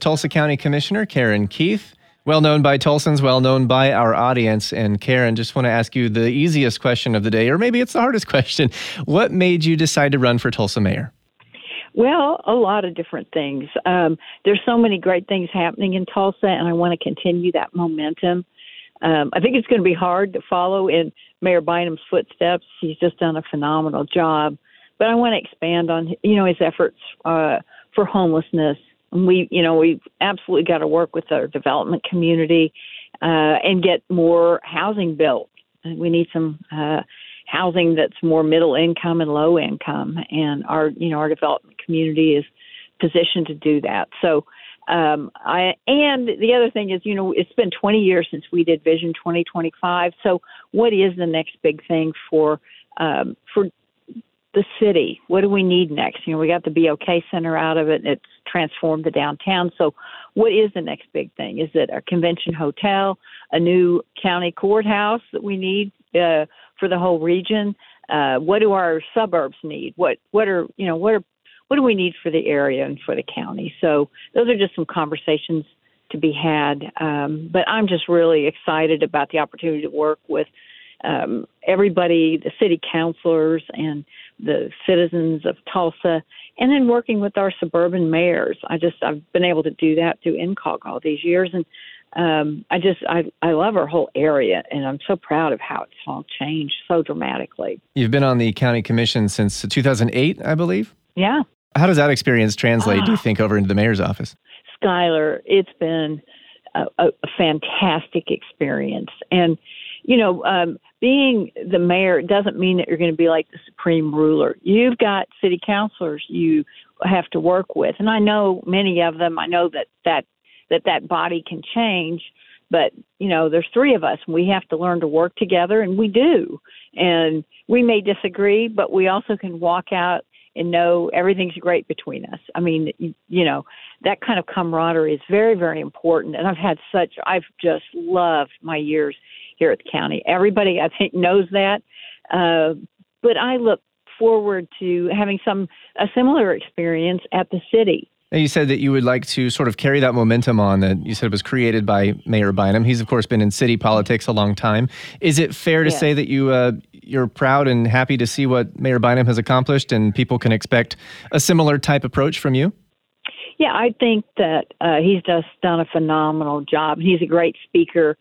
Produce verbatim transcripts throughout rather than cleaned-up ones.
Tulsa County Commissioner Karen Keith. Well known by Tulsans, well known by our audience. And Karen, just want to ask you the easiest question of the day, or maybe it's the hardest question. What made you decide to run for Tulsa mayor? Well, a lot of different things. Um, there's so many great things happening in Tulsa, and I want to continue that momentum. Um, I think it's going to be hard to follow in Mayor Bynum's footsteps. He's just done a phenomenal job. But I want to expand on, you know, his efforts uh, for homelessness. We, you know, we've absolutely got to work with our development community uh, and get more housing built. We need some uh, housing that's more middle income and low income, and our, you know, our development community is positioned to do that. So, um, I and the other thing is, you know, it's been twenty years since we did Vision twenty twenty-five. So, what is the next big thing for um, for the city? What do we need next? You know, we got the B O K Center out of it. It's transformed the downtown. So what is the next big thing? Is it a convention hotel, a new county courthouse that we need uh, for the whole region? Uh, what do our suburbs need? What, what are, you know, what are, what do we need for the area and for the county? So those are just some conversations to be had. Um, but I'm just really excited about the opportunity to work with Um, everybody, the city councilors and the citizens of Tulsa, and then working with our suburban mayors. I just, I've been able to do that through INCOG all these years. And um, I just, I, I love our whole area, and I'm so proud of how it's all changed so dramatically. You've been on the county commission since two thousand eight, I believe? Yeah. How does that experience translate, oh. do you think, over into the mayor's office? Skyler, it's been a, a fantastic experience. And You know, um, being the mayor doesn't mean that you're going to be like the supreme ruler. You've got city councilors you have to work with. And I know many of them. I know that that, that, that body can change. But, you know, there's three of us, and we have to learn to work together, and we do. And we may disagree, but we also can walk out and know everything's great between us. I mean, you, you know, that kind of camaraderie is very, very important. And I've had such, I've just loved my years here at the county. Everybody, I think, knows that. Uh, but I look forward to having some a similar experience at the city. Now, you said that you would like to sort of carry that momentum on that you said was created by Mayor Bynum. He's, of course, been in city politics a long time. Is it fair to yes. say that you, uh, you're proud and happy to see what Mayor Bynum has accomplished, and people can expect a similar type approach from you? Yeah, I think that uh, he's just done a phenomenal job. He's a great speaker.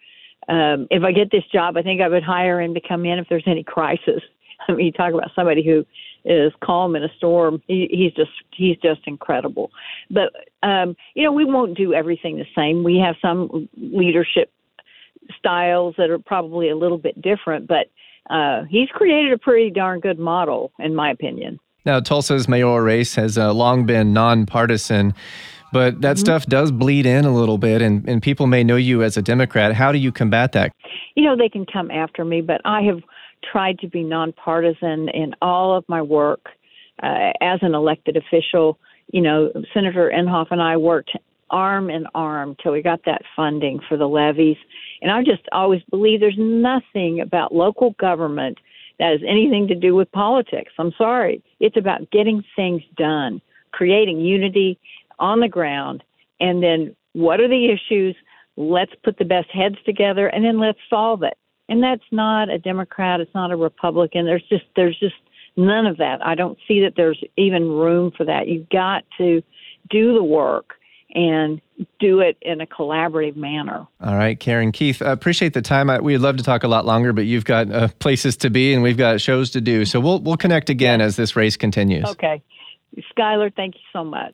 Um, if I get this job, I think I would hire him to come in if there's any crisis. I mean, you talk about somebody who is calm in a storm. He, he's just he's just incredible. But, um, you know, we won't do everything the same. We have some leadership styles that are probably a little bit different, but uh, he's created a pretty darn good model, in my opinion. Now, Tulsa's mayoral race has uh, long been nonpartisan. But that mm-hmm. stuff does bleed in a little bit, and, and people may know you as a Democrat. How do you combat that? You know, they can come after me, but I have tried to be nonpartisan in all of my work uh, as an elected official. You know, Senator Inhofe and I worked arm in arm till we got that funding for the levies. And I just always believe there's nothing about local government that has anything to do with politics. I'm sorry. It's about getting things done, creating unity on the ground, and then what are the issues? Let's put the best heads together, and then let's solve it. And that's not a Democrat. It's not a Republican. There's just there's just none of that. I don't see that there's even room for that. You've got to do the work and do it in a collaborative manner. All right, Karen Keith, I appreciate the time. I, we'd love to talk a lot longer, but you've got uh, places to be, and we've got shows to do. So we'll we'll connect again as this race continues. Okay. Skyler, thank you so much.